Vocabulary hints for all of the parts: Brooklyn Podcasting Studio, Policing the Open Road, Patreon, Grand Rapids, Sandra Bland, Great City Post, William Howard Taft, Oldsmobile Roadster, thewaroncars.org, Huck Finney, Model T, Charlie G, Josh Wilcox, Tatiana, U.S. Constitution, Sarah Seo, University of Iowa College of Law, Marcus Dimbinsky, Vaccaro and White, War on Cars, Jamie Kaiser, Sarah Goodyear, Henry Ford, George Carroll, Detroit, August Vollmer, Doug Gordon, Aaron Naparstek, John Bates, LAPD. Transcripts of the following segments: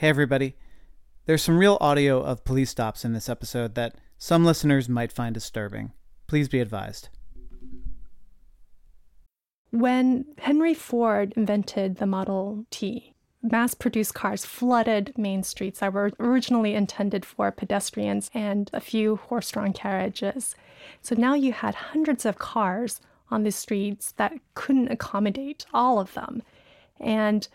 Hey everybody, there's some real audio of police stops in this episode that some listeners might find disturbing. Please be advised. When Henry Ford invented the Model T, mass-produced cars flooded main streets that were originally intended for pedestrians and a few horse-drawn carriages. So now you had hundreds of cars on the streets that couldn't accommodate all of them. And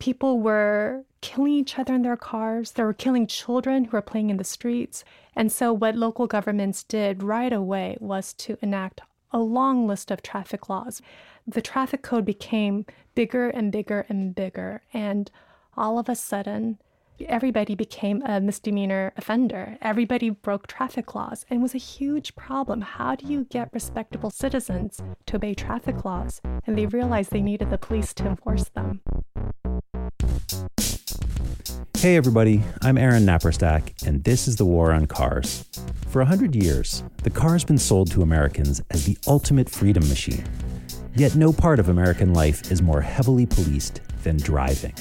people were killing each other in their cars. They were killing children who were playing in the streets. And so what local governments did right away was to enact a long list of traffic laws. The traffic code became bigger and bigger and bigger. And all of a sudden, everybody became a misdemeanor offender. Everybody broke traffic laws, and it was a huge problem. How do you get respectable citizens to obey traffic laws? And they realized they needed the police to enforce them. Hey everybody, I'm Aaron Naparstek, and this is the War on Cars. For 100 years, the car has been sold to Americans as the ultimate freedom machine. Yet no part of American life is more heavily policed than driving.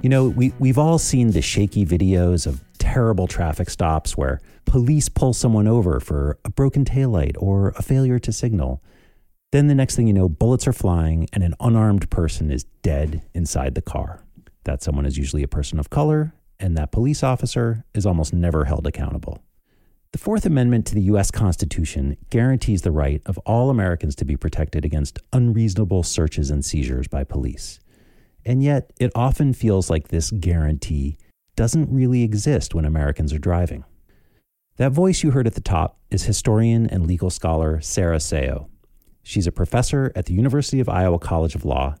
You know, we've all seen the shaky videos of terrible traffic stops where police pull someone over for a broken taillight or a failure to signal. Then the next thing you know, bullets are flying and an unarmed person is dead inside the car. That someone is usually a person of color, and that police officer is almost never held accountable. The Fourth Amendment to the U.S. Constitution guarantees the right of all Americans to be protected against unreasonable searches and seizures by police. And yet, it often feels like this guarantee doesn't really exist when Americans are driving. That voice you heard at the top is historian and legal scholar Sarah Seo. She's a professor at the University of Iowa College of Law,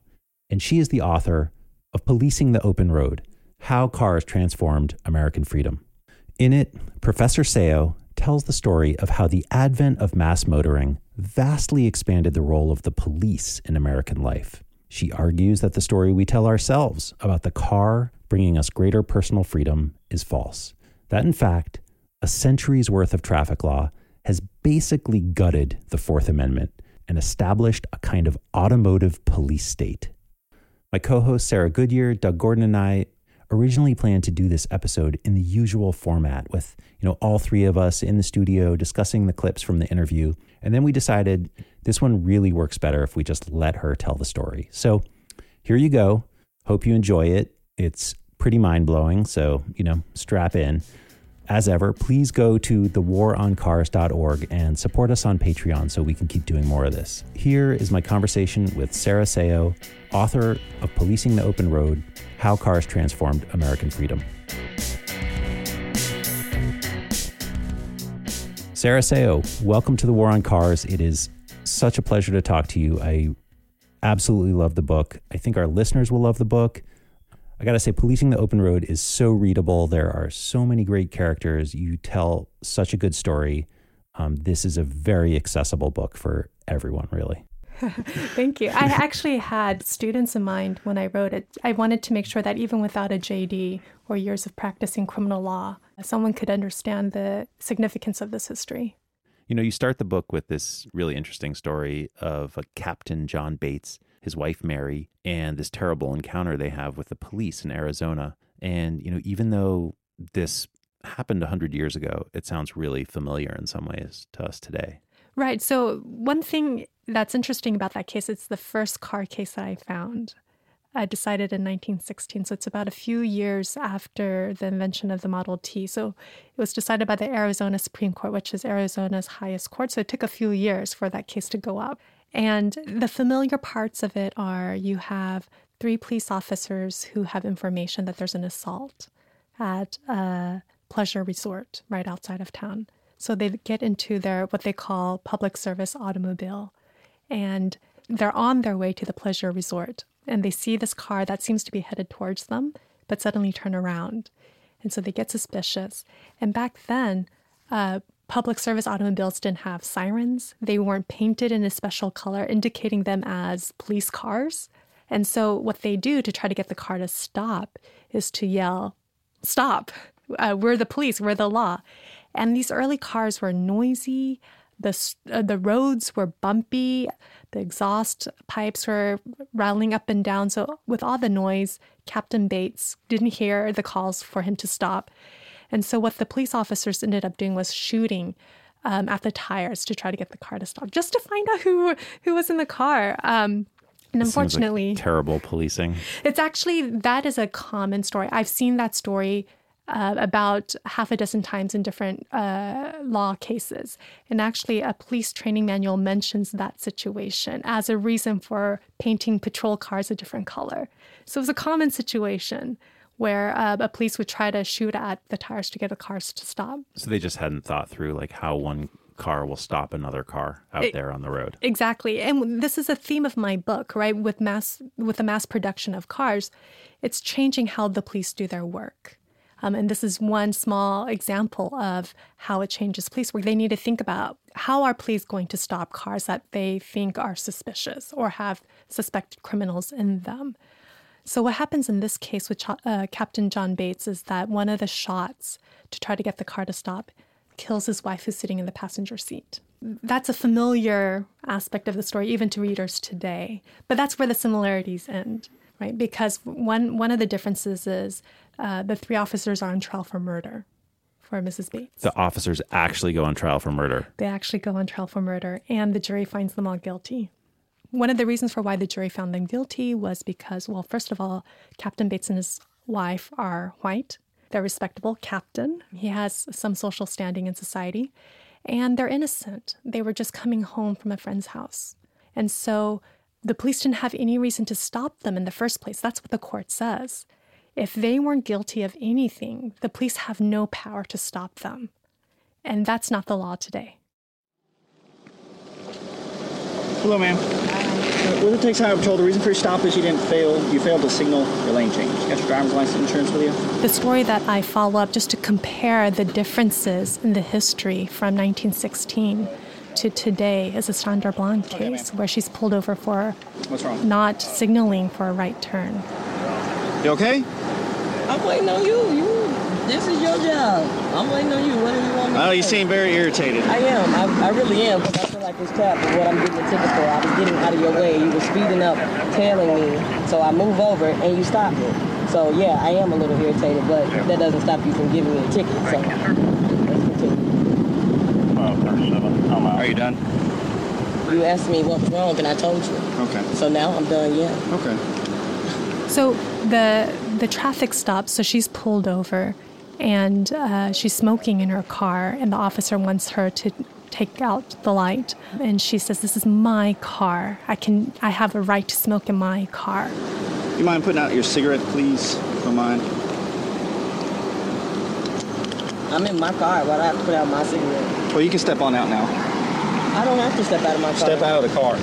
and she is the author of Policing the Open Road, How Cars Transformed American Freedom. In it, Professor Seo tells the story of how the advent of mass motoring vastly expanded the role of the police in American life. She argues that the story we tell ourselves about the car bringing us greater personal freedom is false. That, in fact, a century's worth of traffic law has basically gutted the Fourth Amendment and established a kind of automotive police state. My co-host Sarah Goodyear, Doug Gordon, and I originally planned to do this episode in the usual format with, all three of us in the studio discussing the clips from the interview. And then we decided this one really works better if we just let her tell the story. So here you go. Hope you enjoy it. It's pretty mind-blowing, so, strap in. As ever, please go to thewaroncars.org and support us on Patreon so we can keep doing more of this. Here is my conversation with Sarah Seo, author of Policing the Open Road, How Cars Transformed American Freedom. Sarah Seo, welcome to The War on Cars. It is such a pleasure to talk to you. I absolutely love the book. I think our listeners will love the book. I gotta say, Policing the Open Road is so readable. There are so many great characters. You tell such a good story. This is a very accessible book for everyone, really. Thank you. I actually had students in mind when I wrote it. I wanted to make sure that even without a JD or years of practicing criminal law, someone could understand the significance of this history. You start the book with this really interesting story of a Captain John Bates, his wife, Mary, and this terrible encounter they have with the police in Arizona. And, even though this happened 100 years ago, it sounds really familiar in some ways to us today. Right. So one thing that's interesting about that case, it's the first car case that I found. I decided in 1916, so it's about a few years after the invention of the Model T. So it was decided by the Arizona Supreme Court, which is Arizona's highest court. So it took a few years for that case to go up. And the familiar parts of it are you have three police officers who have information that there's an assault at a pleasure resort right outside of town. So they get into their what they call public service automobile, and they're on their way to the pleasure resort. And they see this car that seems to be headed towards them, but suddenly turn around. And so they get suspicious. And back then, public service automobiles didn't have sirens. They weren't painted in a special color, indicating them as police cars. And so what they do to try to get the car to stop is to yell, "Stop! We're the police, we're the law." And these early cars were noisy. The roads were bumpy. The exhaust pipes were rattling up and down. So with all the noise, Captain Bates didn't hear the calls for him to stop. And so what the police officers ended up doing was shooting at the tires to try to get the car to stop, just to find out who was in the car. And unfortunately, sounds like terrible policing. It's actually, that is a common story. I've seen that story about half a dozen times in different law cases. And actually, a police training manual mentions that situation as a reason for painting patrol cars a different color. So it was a common situation where a police would try to shoot at the tires to get the cars to stop. So they just hadn't thought through like how one car will stop another car out there on the road. Exactly. And this is a theme of my book, right? With the mass production of cars, it's changing how the police do their work. And this is one small example of how it changes police work. They need to think about, how are police going to stop cars that they think are suspicious or have suspected criminals in them? So what happens in this case with Captain John Bates is that one of the shots to try to get the car to stop kills his wife, who's sitting in the passenger seat. That's a familiar aspect of the story, even to readers today. But that's where the similarities end, right? Because one of the differences is the three officers are on trial for murder for Mrs. Bates. The officers actually go on trial for murder. They actually go on trial for murder, and the jury finds them all guilty. One of the reasons for why the jury found them guilty was because, well, first of all, Captain Bates and his wife are white. They're respectable. Captain, he has some social standing in society, and they're innocent. They were just coming home from a friend's house. And so the police didn't have any reason to stop them in the first place. That's what the court says. If they weren't guilty of anything, the police have no power to stop them. And that's not the law today. Hello, ma'am. With the Texas Highway Patrol, the reason for your stop is you failed to signal your lane change. You got your driver's license insurance with you? The story that I follow up, just to compare the differences in the history from 1916 to today, is a Sandra Bland case, where she's pulled over for not signaling for a right turn. You okay? I'm waiting on you. This is your job. I'm waiting on you. What do you want me to do? Oh, you seem very irritated. I am. I really am, because I feel like it's trapped with what I'm getting a ticket for. I was getting out of your way. You were speeding up, tailing me. So I move over, and you stopped me. So, yeah, I am a little irritated, but that doesn't stop you from giving me a ticket. So let's continue. Are you done? You asked me what was wrong, and I told you. Okay. So now I'm done, yeah. Okay. So the traffic stops, so she's pulled over. And she's smoking in her car, and the officer wants her to take out the light. And she says, "This is my car. I have a right to smoke in my car." You mind putting out your cigarette, please? Don't mind. I'm in my car. Why do I have to put out my cigarette? Well, you can step on out now. I don't have to step out of my car. Step out of the car.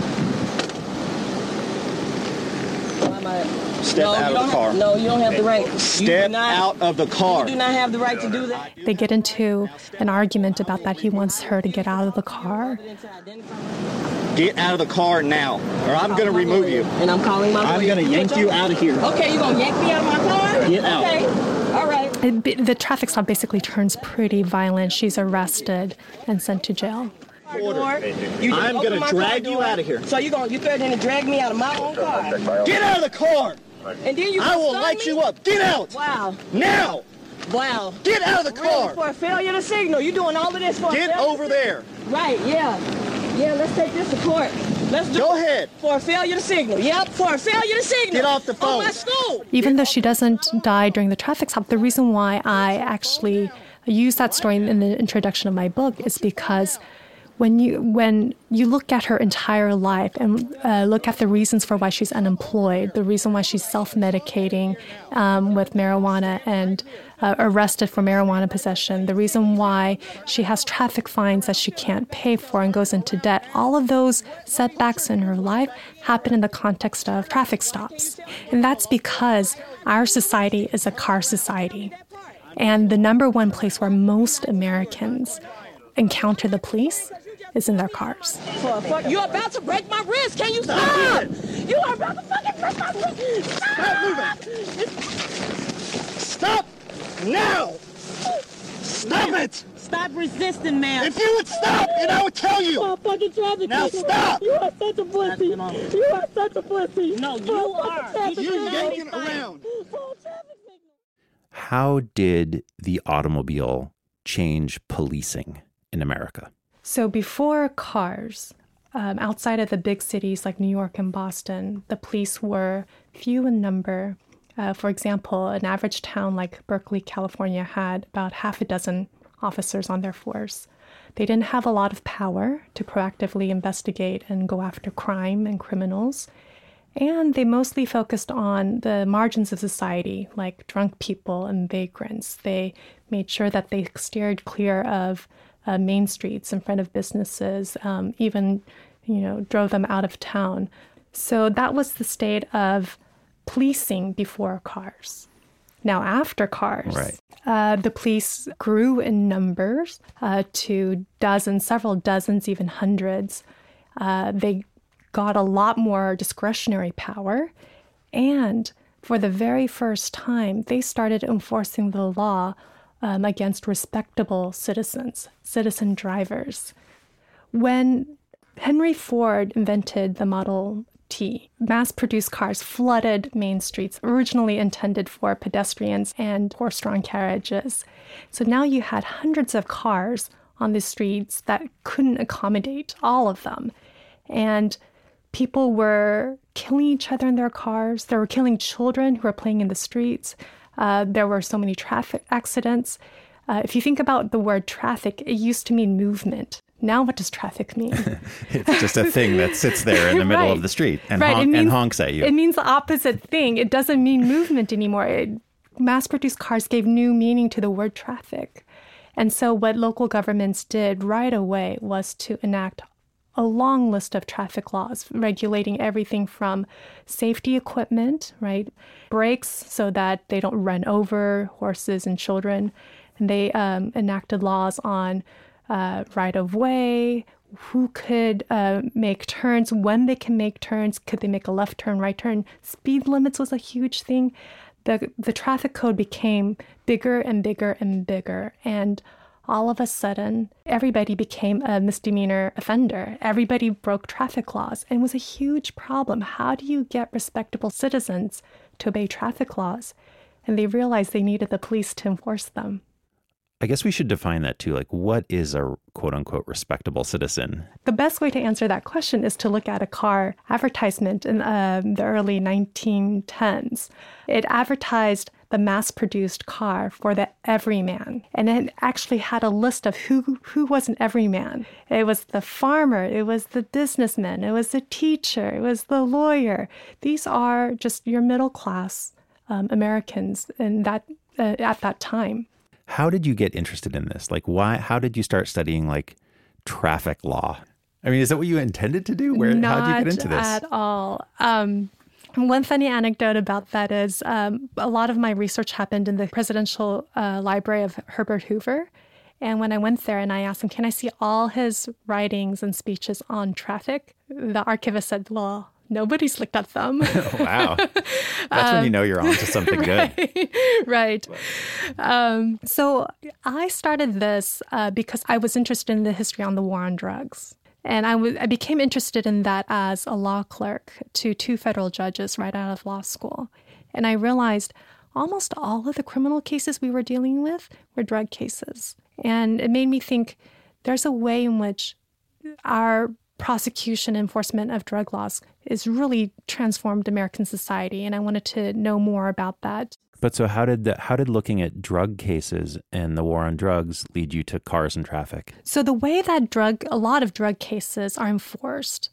No, you don't have the right. Step out of the car. You do not have the right to do that. They get into an argument about that. He wants her to get out of the car. Get out of the car now, or I'm going to remove you. And I'm calling my lawyer. I'm going to yank you out of here. Okay, you're going to yank me out of my car? Get out. Okay, all right. The traffic stop basically turns pretty violent. She's arrested and sent to jail. I'm going to drag you out of here. So you're threatening to drag me out of my own car? Get out of the car! And then I will light you up. Get out! Wow. Now! Wow. Get out of the car! Really, for a failure to signal. You're doing all of this for a failure over to there. Right, yeah. Yeah, let's take this to court. Let's do it. Go ahead. For a failure to signal. Yep, for a failure to signal. Get off the phone. On my school. Even though she doesn't die during the traffic stop, the reason why I actually use that story in the introduction of my book is because when you look at her entire life and look at the reasons for why she's unemployed, the reason why she's self-medicating with marijuana and arrested for marijuana possession, the reason why she has traffic fines that she can't pay for and goes into debt, all of those setbacks in her life happen in the context of traffic stops. And that's because our society is a car society. And the number one place where most Americans encounter the police is in their cars. You're about to break my wrist. Can you stop? You are about to fucking break my wrist. Stop moving. Stop now. Stop minutes. Stop resisting, ma'am. If you would stop, and I would tell you. Oh, fucking traffic. Now stop. You are such a pussy. You are such a pussy. No, you are. You're yanking around. How did the automobile change policing in America? So before cars, outside of the big cities like New York and Boston, the police were few in number. For example, an average town like Berkeley, California, had about half a dozen officers on their force. They didn't have a lot of power to proactively investigate and go after crime and criminals. And they mostly focused on the margins of society, like drunk people and vagrants. They made sure that they steered clear of main streets in front of businesses, even, drove them out of town. So that was the state of policing before cars. Now, after cars, right, the police grew in numbers to dozens, several dozens, even hundreds. They got a lot more discretionary power. And for the very first time, they started enforcing the law against respectable citizens, citizen drivers. When Henry Ford invented the Model T, mass-produced cars flooded main streets, originally intended for pedestrians and horse-drawn carriages. So now you had hundreds of cars on the streets that couldn't accommodate all of them. And people were killing each other in their cars. They were killing children who were playing in the streets. There were so many traffic accidents. If you think about the word traffic, it used to mean movement. Now what does traffic mean? It's just a thing that sits there in the middle of the street and, and honks at you. It means the opposite thing. It doesn't mean movement anymore. Mass-produced cars gave new meaning to the word traffic. And so what local governments did right away was to enact a long list of traffic laws regulating everything from safety equipment, right, brakes so that they don't run over horses and children. And they enacted laws on right-of-way, who could make turns, when they can make turns, could they make a left turn, right turn. Speed limits was a huge thing. The traffic code became bigger and bigger and bigger. And all of a sudden, everybody became a misdemeanor offender. Everybody broke traffic laws and was a huge problem. How do you get respectable citizens to obey traffic laws? And they realized they needed the police to enforce them. I guess we should define that too. Like, what is a quote-unquote respectable citizen? The best way to answer that question is to look at a car advertisement in the early 1910s. It advertised the mass-produced car for the everyman. And it actually had a list of who was an everyman. It was the farmer. It was the businessman. It was the teacher. It was the lawyer. These are just your middle-class Americans in that at that time. How did you get interested in this? Like, why? How did you start studying, like, traffic law? I mean, is that what you intended to do? How did you get into this? Not at all. One funny anecdote about that is a lot of my research happened in the presidential library of Herbert Hoover. And when I went there and I asked him, can I see all his writings and speeches on traffic? The archivist said, well, nobody's looked at them. Wow. That's when you know you're onto something good. Right. So I started this because I was interested in the history on the war on drugs. And I became interested in that as a law clerk to two federal judges right out of law school. And I realized almost all of the criminal cases we were dealing with were drug cases. And it made me think there's a way in which our prosecution enforcement of drug laws is really transformed American society, and I wanted to know more about that. But so how did looking at drug cases and the war on drugs lead you to cars and traffic? So the way that a lot of drug cases are enforced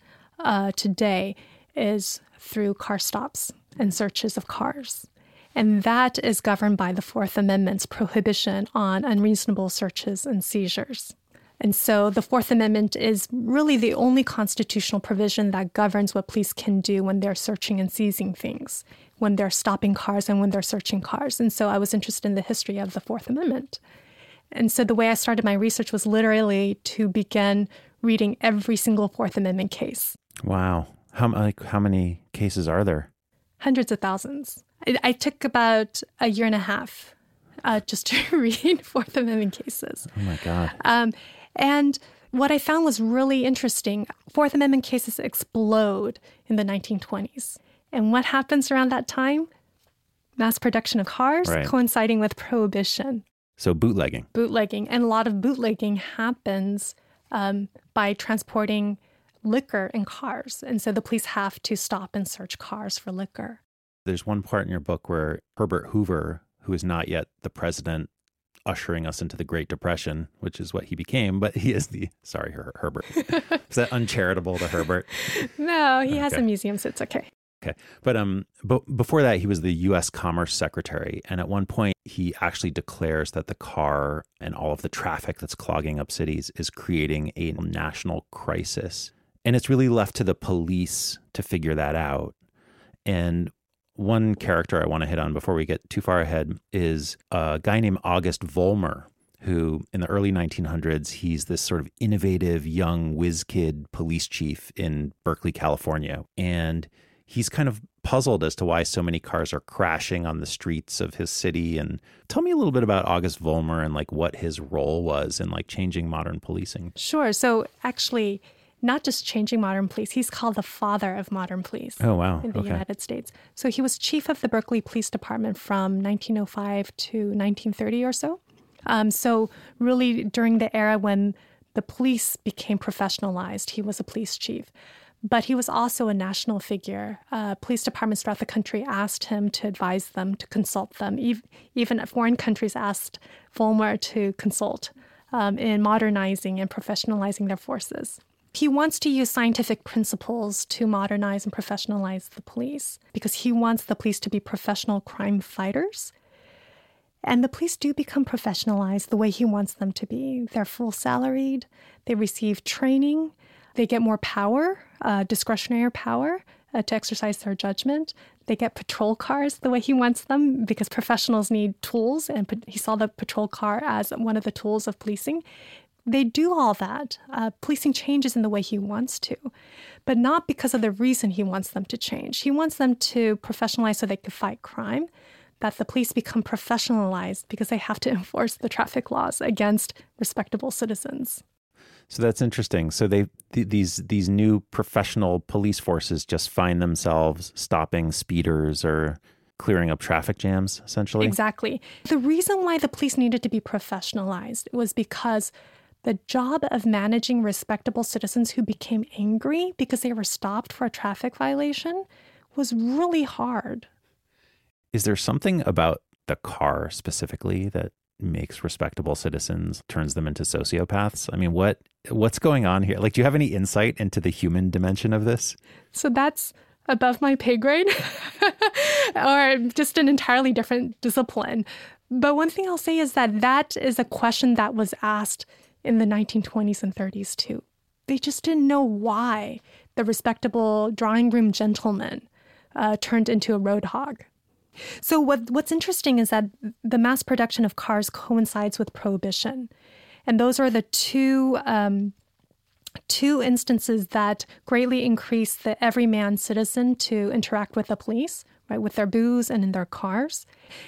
today is through car stops and searches of cars. And that is governed by the Fourth Amendment's prohibition on unreasonable searches and seizures. And so the Fourth Amendment is really the only constitutional provision that governs what police can do when they're searching and seizing things, when they're stopping cars and when they're searching cars. And so I was interested in the history of the Fourth Amendment. And so the way I started my research was literally to begin reading every single Fourth Amendment case. Wow. How many cases are there? Hundreds of thousands. I took about a year and a half just to read Fourth Amendment cases. Oh, my God. And what I found was really interesting. Fourth Amendment cases explode in the 1920s. And what happens around that time? Mass production of cars, right, coinciding with prohibition. So bootlegging. Bootlegging. And a lot of bootlegging happens by transporting liquor in cars. And so the police have to stop and search cars for liquor. There's one part in your book where Herbert Hoover, who is not yet the president, ushering us into the Great Depression, which is what he became, but he is the... Sorry, Herbert. Is that uncharitable to Herbert? No, he has a museum, so it's okay. Okay. But before that, he was the U.S. Commerce Secretary. And at one point, he actually declares that the car and all of the traffic that's clogging up cities is creating a national crisis. And it's really left to the police to figure that out. And one character I want to hit on before we get too far ahead is a guy named August Vollmer, who in the early 1900s, he's this sort of innovative, young whiz kid police chief in Berkeley, California. And he's kind of puzzled as to why so many cars are crashing on the streets of his city. And tell me a little bit about August Vollmer and like what his role was in like changing modern policing. Sure. So actually, not just changing modern police, he's called the father of modern police in the United States. So he was chief of the Berkeley Police Department from 1905 to 1930 or so. So really during the era when the police became professionalized, he was a police chief. But he was also a national figure. Police departments throughout the country asked him to advise them, to consult them. Even foreign countries asked Vollmer to consult in modernizing and professionalizing their forces. He wants to use scientific principles to modernize and professionalize the police because he wants the police to be professional crime fighters. And the police do become professionalized the way he wants them to be. They're full salaried. They receive training. They get more power, discretionary power, to exercise their judgment. They get patrol cars the way he wants them because professionals need tools, and he saw the patrol car as one of the tools of policing. They do all that. Policing changes in the way he wants to, but not because of the reason he wants them to change. He wants them to professionalize so they can fight crime, that the police become professionalized because they have to enforce the traffic laws against respectable citizens. So that's interesting. So these new professional police forces just find themselves stopping speeders or clearing up traffic jams, essentially? Exactly. The reason why the police needed to be professionalized was because the job of managing respectable citizens who became angry because they were stopped for a traffic violation was really hard. Is there something about the car specifically that makes respectable citizens, turns them into sociopaths? I mean, what's going on here? Like, do you have any insight into the human dimension of this? So that's above my pay grade or just an entirely different discipline. But one thing I'll say is that is a question that was asked in the 1920s and 30s too. They just didn't know why the respectable drawing room gentleman turned into a road hog. So what's interesting is that the mass production of cars coincides with prohibition. And those are the two instances that greatly increase the everyman citizen to interact with the police, right, with their booze and in their cars.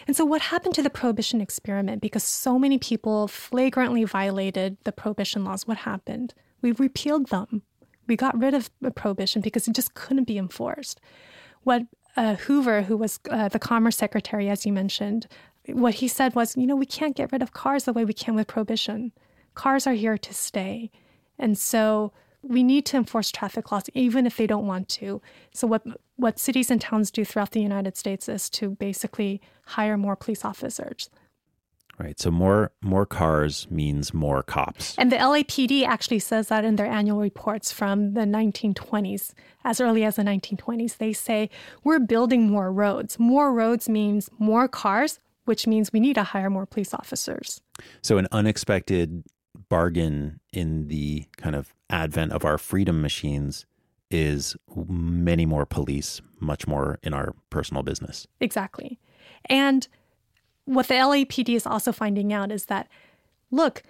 And so what happened to the prohibition experiment? Because so many people flagrantly violated the prohibition laws. What happened? We repealed them. We got rid of prohibition because it just couldn't be enforced. What Hoover, who was the Commerce Secretary, as you mentioned, what he said was, we can't get rid of cars the way we can with prohibition. Cars are here to stay. And so we need to enforce traffic laws, even if they don't want to. So what cities and towns do throughout the United States is to basically hire more police officers. Right. So more cars means more cops. And the LAPD actually says that in their annual reports from the 1920s, as early as the 1920s. They say, we're building more roads. More roads means more cars, which means we need to hire more police officers. So an unexpected bargain in the kind of advent of our freedom machines is many more police, much more in our personal business. Exactly. And what the LAPD is also finding out is that, look,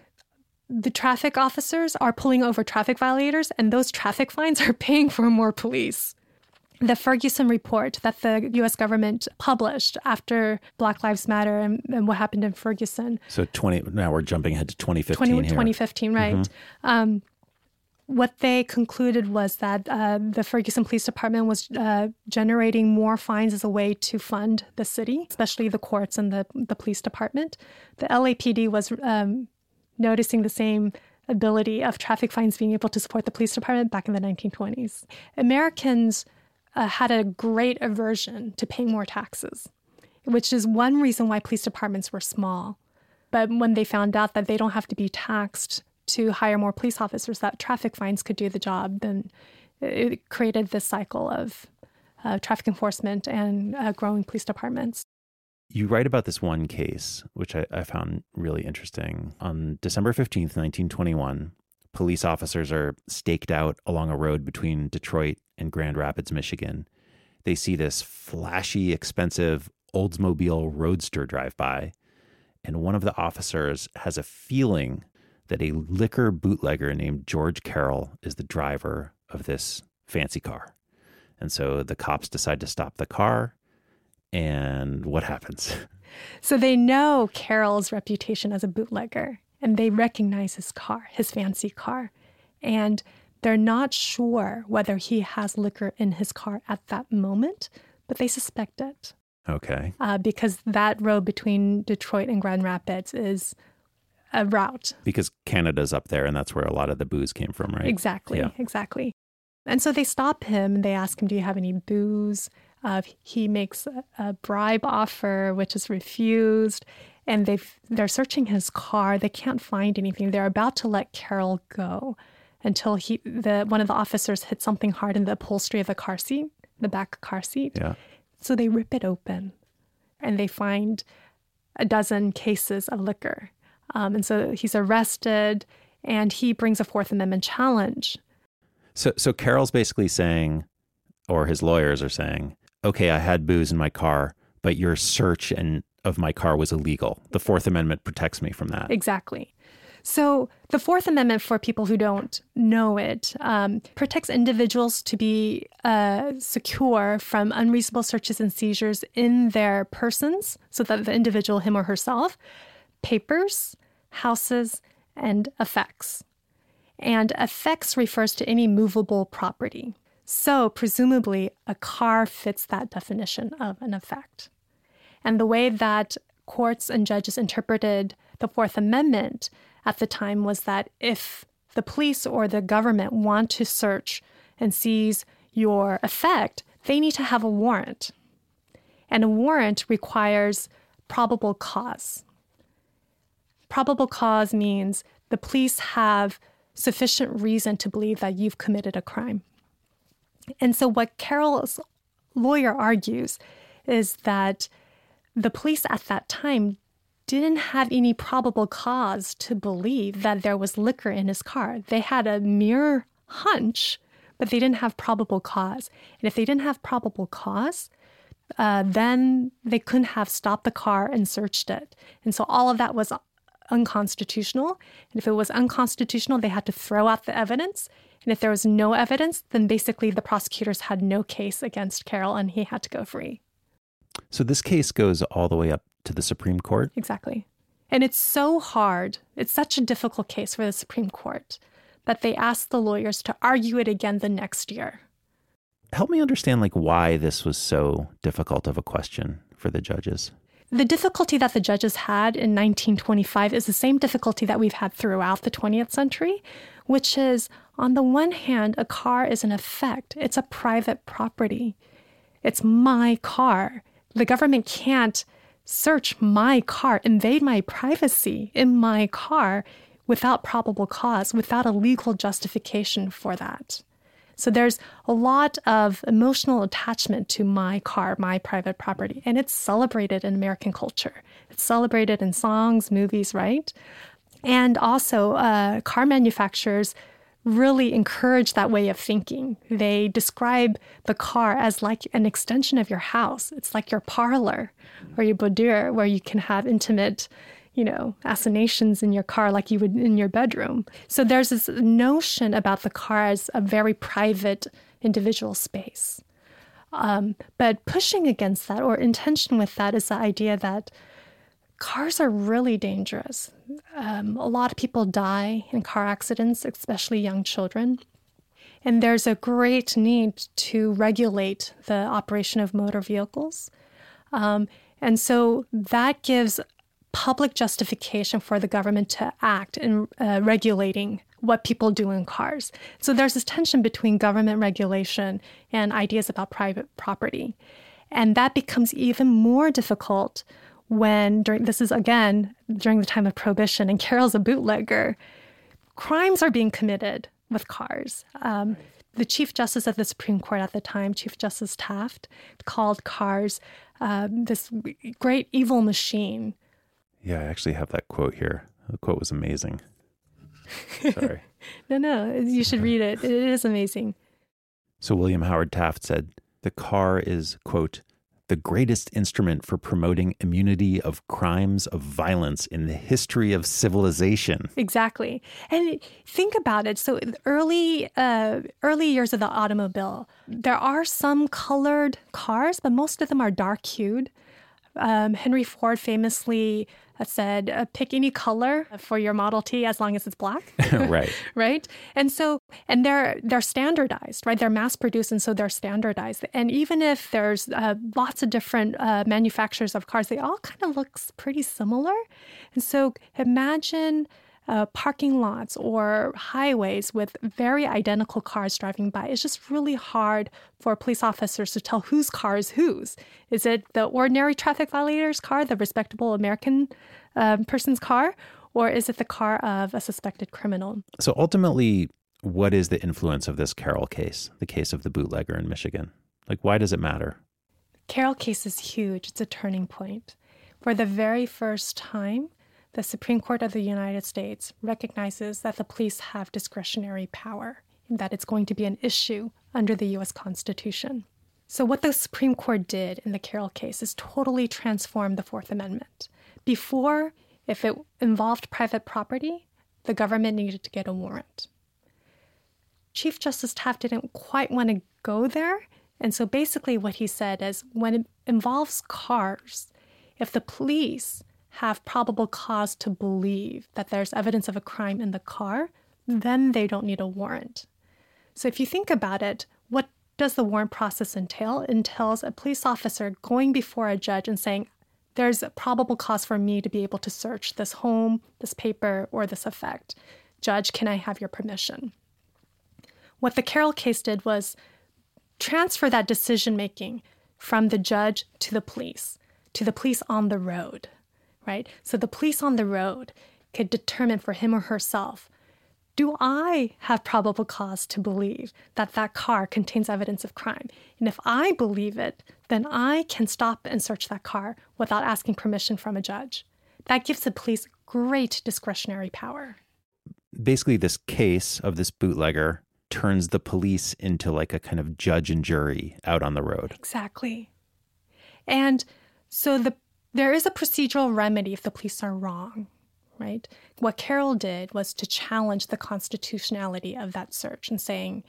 the traffic officers are pulling over traffic violators, and those traffic fines are paying for more police. the Ferguson report that the U.S. government published after Black Lives Matter and what happened in Ferguson. So now we're jumping ahead to 2015 here. 2015, right. Mm-hmm. What they concluded was that the Ferguson Police Department was generating more fines as a way to fund the city, especially the courts and the police department. The LAPD was noticing the same ability of traffic fines being able to support the police department back in the 1920s. Americans had a great aversion to paying more taxes, which is one reason why police departments were small. But when they found out that they don't have to be taxed to hire more police officers, that traffic fines could do the job, then it created this cycle of traffic enforcement and growing police departments. You write about this one case, which I found really interesting. On December 15th, 1921, police officers are staked out along a road between Detroit and Grand Rapids, Michigan. They see this flashy, expensive Oldsmobile Roadster drive by, and one of the officers has a feeling that a liquor bootlegger named George Carroll is the driver of this fancy car. And so the cops decide to stop the car. And what happens? So they know Carroll's reputation as a bootlegger, and they recognize his car, his fancy car. And they're not sure whether he has liquor in his car at that moment, but they suspect it. Okay. Because that road between Detroit and Grand Rapids is a route. Because Canada's up there, and that's where a lot of the booze came from, right? Exactly, yeah. Exactly. And so they stop him, and they ask him, do you have any booze? He makes a bribe offer, which is refused, and they're searching his car. They can't find anything. They're about to let Carroll go until one of the officers hits something hard in the upholstery of the car seat, the back car seat. Yeah. So they rip it open, and they find a dozen cases of liquor. And so he's arrested, and he brings a Fourth Amendment challenge. So Carroll's basically saying, or his lawyers are saying, okay, I had booze in my car, but your search of my car was illegal. The Fourth Amendment protects me from that. Exactly. So the Fourth Amendment, for people who don't know it, protects individuals to be secure from unreasonable searches and seizures in their persons, so that the individual, him or herself, papers, houses, and effects. And effects refers to any movable property. So presumably, a car fits that definition of an effect. And the way that courts and judges interpreted the Fourth Amendment at the time was that if the police or the government want to search and seize your effect, they need to have a warrant. And a warrant requires probable cause. Probable cause means the police have sufficient reason to believe that you've committed a crime. And so what Carroll's lawyer argues is that the police at that time didn't have any probable cause to believe that there was liquor in his car. They had a mere hunch, but they didn't have probable cause. And if they didn't have probable cause, then they couldn't have stopped the car and searched it. And so all of that was unconstitutional. And if it was unconstitutional, they had to throw out the evidence. And if there was no evidence, then basically the prosecutors had no case against Carroll, and he had to go free. So this case goes all the way up to the Supreme Court? Exactly. And it's so hard. It's such a difficult case for the Supreme Court that they asked the lawyers to argue it again the next year. Help me understand, why this was so difficult of a question for the judges. The difficulty that the judges had in 1925 is the same difficulty that we've had throughout the 20th century, which is, on the one hand, a car is an effect. It's a private property. It's my car. The government can't search my car, invade my privacy in my car without probable cause, without a legal justification for that. So there's a lot of emotional attachment to my car, my private property, and it's celebrated in American culture. It's celebrated in songs, movies, right? And also, car manufacturers really encourage that way of thinking. They describe the car as like an extension of your house. It's like your parlor or your boudoir, where you can have intimate, assignations in your car like you would in your bedroom. So there's this notion about the car as a very private individual space. But pushing against that, or in tension with that, is the idea that cars are really dangerous. A lot of people die in car accidents, especially young children. And there's a great need to regulate the operation of motor vehicles. And so that gives public justification for the government to act in regulating what people do in cars. So there's this tension between government regulation and ideas about private property. And that becomes even more difficult when, during the time of Prohibition, and Carroll's a bootlegger, crimes are being committed with cars. The Chief Justice of the Supreme Court at the time, Chief Justice Taft, called cars this great evil machine. Yeah, I actually have that quote here. The quote was amazing. Sorry. No, you should read it. It is amazing. So William Howard Taft said, the car is, quote, the greatest instrument for promoting immunity of crimes of violence in the history of civilization. Exactly. And think about it. So early years of the automobile, there are some colored cars, but most of them are dark-hued. Henry Ford famously said, pick any color for your Model T as long as it's black. Right. Right? And so, and they're standardized, right? They're mass-produced, and so they're standardized. And even if there's lots of different manufacturers of cars, they all kind of look pretty similar. And so imagine parking lots or highways with very identical cars driving by. It's just really hard for police officers to tell whose car is whose. Is it the ordinary traffic violator's car, the respectable American person's car, or is it the car of a suspected criminal? So ultimately, what is the influence of this Carroll case, the case of the bootlegger in Michigan? Like, why does it matter? Carroll case is huge. It's a turning point. For the very first time, the Supreme Court of the United States recognizes that the police have discretionary power, and that it's going to be an issue under the U.S. Constitution. So what the Supreme Court did in the Carroll case is totally transform the Fourth Amendment. Before, if it involved private property, the government needed to get a warrant. Chief Justice Taft didn't quite want to go there, and so basically what he said is, when it involves cars, if the police have probable cause to believe that there's evidence of a crime in the car, then they don't need a warrant. So if you think about it, what does the warrant process entail? It entails a police officer going before a judge and saying, there's a probable cause for me to be able to search this home, this paper, or this effect. Judge, can I have your permission? What the Carroll case did was transfer that decision-making from the judge to the police on the road. Right? So the police on the road could determine for him or herself, do I have probable cause to believe that that car contains evidence of crime? And if I believe it, then I can stop and search that car without asking permission from a judge. That gives the police great discretionary power. Basically, this case of this bootlegger turns the police into like a kind of judge and jury out on the road. Exactly. And so there is a procedural remedy if the police are wrong, right? What Carroll did was to challenge the constitutionality of that search and saying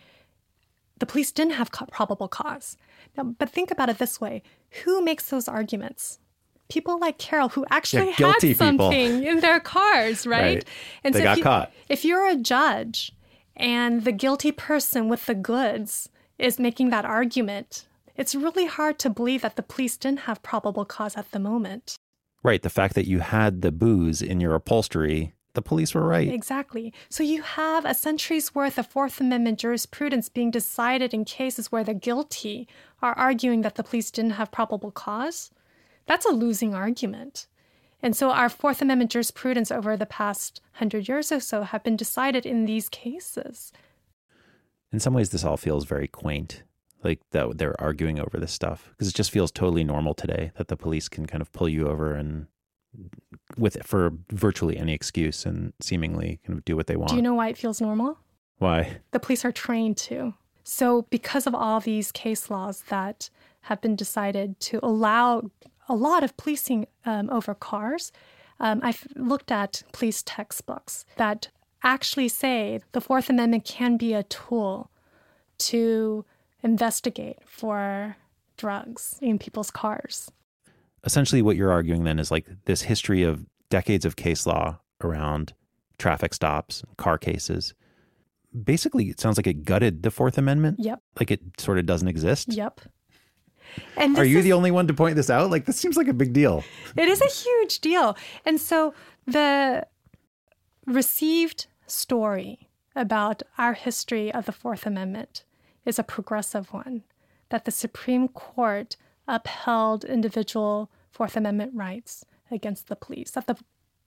the police didn't have probable cause. Now, but think about it this way. Who makes those arguments? People like Carroll who actually had something in their cars, right? And they got caught. If you're a judge and the guilty person with the goods is making that argument, it's really hard to believe that the police didn't have probable cause at the moment. Right. The fact that you had the booze in your upholstery, the police were right. Exactly. So you have a century's worth of Fourth Amendment jurisprudence being decided in cases where the guilty are arguing that the police didn't have probable cause. That's a losing argument. And so our Fourth Amendment jurisprudence over the past 100 years or so have been decided in these cases. In some ways, this all feels very quaint. Like that they're arguing over this stuff, because it just feels totally normal today that the police can kind of pull you over and with it for virtually any excuse and seemingly kind of do what they want. Do you know why it feels normal? Why? The police are trained to. So because of all these case laws that have been decided to allow a lot of policing over cars, I've looked at police textbooks that actually say the Fourth Amendment can be a tool to investigate for drugs in people's cars. Essentially what you're arguing then is like this history of decades of case law around traffic stops, car cases. Basically, it sounds like it gutted the Fourth Amendment. Yep. Like it sort of doesn't exist. Yep. And are you the only one to point this out? Like, this seems like a big deal. It is a huge deal. And so the received story about our history of the Fourth Amendment is a progressive one, that the Supreme Court upheld individual Fourth Amendment rights against the police, that the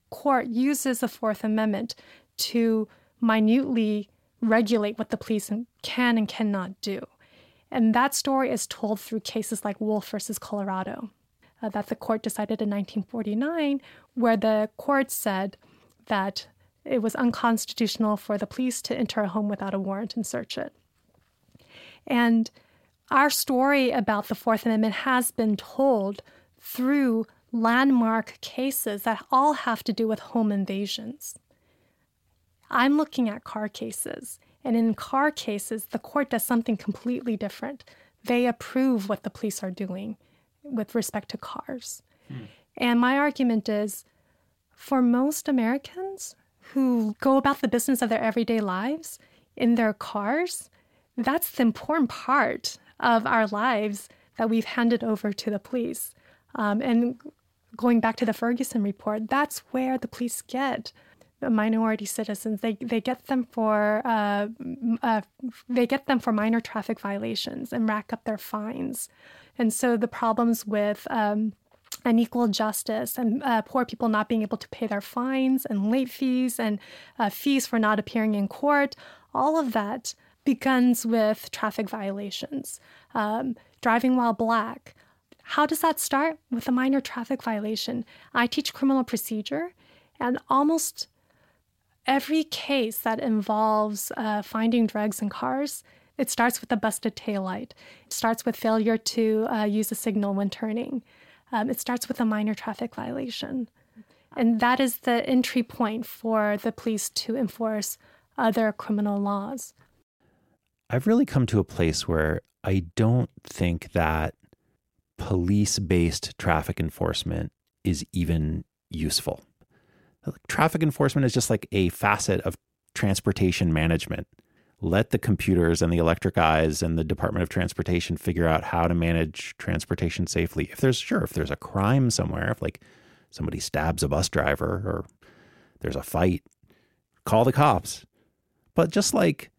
court uses the Fourth Amendment to minutely regulate what the police can and cannot do. And that story is told through cases like Wolf v. Colorado, that the court decided in 1949, where the court said that it was unconstitutional for the police to enter a home without a warrant and search it. And our story about the Fourth Amendment has been told through landmark cases that all have to do with home invasions. I'm looking at car cases. And in car cases, the court does something completely different. They approve what the police are doing with respect to cars. Mm. And my argument is, for most Americans who go about the business of their everyday lives in their cars, that's the important part of our lives that we've handed over to the police. And going back to the Ferguson report, that's where the police get minority citizens. They get them for minor traffic violations and rack up their fines. And so the problems with unequal justice and poor people not being able to pay their fines and late fees and fees for not appearing in court, all of that begins with traffic violations. Driving while black. How does that start? With a minor traffic violation. I teach criminal procedure, and almost every case that involves finding drugs in cars, it starts with a busted taillight. It starts with failure to use a signal when turning. It starts with a minor traffic violation. And that is the entry point for the police to enforce other criminal laws. I've really come to a place where I don't think that police-based traffic enforcement is even useful. Traffic enforcement is just like a facet of transportation management. Let the computers and the electric eyes and the Department of Transportation figure out how to manage transportation safely. If there's a crime somewhere, if like somebody stabs a bus driver or there's a fight, call the cops. But just like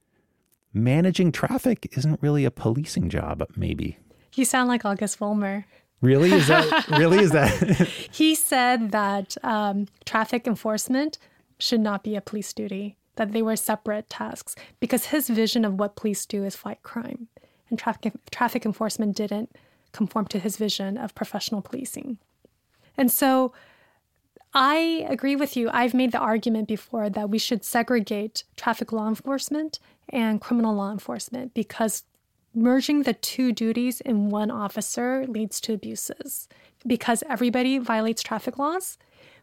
managing traffic isn't really a policing job, maybe. You sound like August Vollmer. Really? Is that? He said that traffic enforcement should not be a police duty, that they were separate tasks, because his vision of what police do is fight crime. And traffic enforcement didn't conform to his vision of professional policing. And so I agree with you. I've made the argument before that we should segregate traffic law enforcement and criminal law enforcement, because merging the two duties in one officer leads to abuses, because everybody violates traffic laws,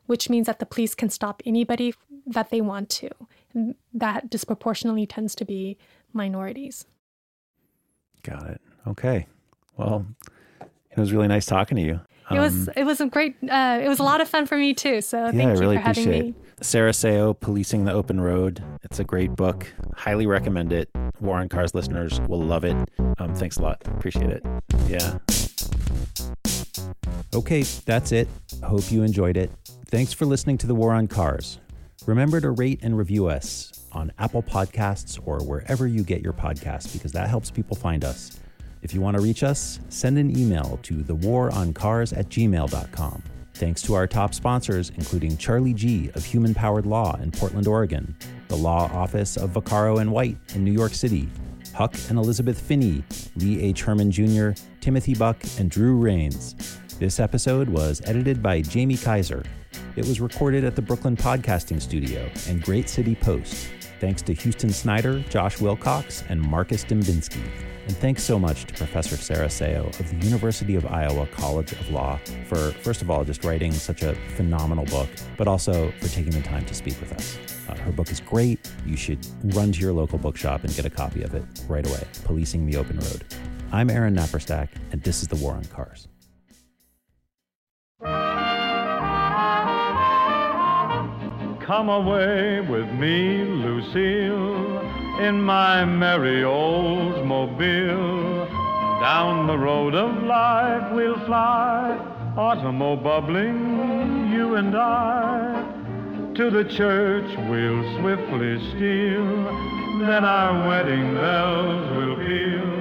which means that the police can stop anybody that they want to. And that disproportionately tends to be minorities. Got it. Okay. Well, it was really nice talking to you. It was a lot of fun for me too. So thank you for having me. Sarah Seo, Policing the Open Road. It's a great book. Highly recommend it. War on Cars listeners will love it. Thanks a lot. Appreciate it. Yeah. Okay, that's it. Hope you enjoyed it. Thanks for listening to The War on Cars. Remember to rate and review us on Apple Podcasts or wherever you get your podcasts, because that helps people find us. If you want to reach us, send an email to thewaroncars@gmail.com. Thanks to our top sponsors, including Charlie G of Human Powered Law in Portland, Oregon, the Law Office of Vaccaro and White in New York City, Huck and Elizabeth Finney, Lee H. Herman Jr., Timothy Buck, and Drew Rains. This episode was edited by Jamie Kaiser. It was recorded at the Brooklyn Podcasting Studio and Great City Post. Thanks to Houston Snyder, Josh Wilcox, and Marcus Dimbinsky. And thanks so much to Professor Sarah Seo of the University of Iowa College of Law for, first of all, just writing such a phenomenal book, but also for taking the time to speak with us. Her book is great. You should run to your local bookshop and get a copy of it right away. Policing the Open Road. I'm Aaron Naparstek, and this is The War on Cars. Come away with me, Lucille, in my merry Oldsmobile. Down the road of life we'll fly, automobiling, you and I. To the church we'll swiftly steal, then our wedding bells will peal.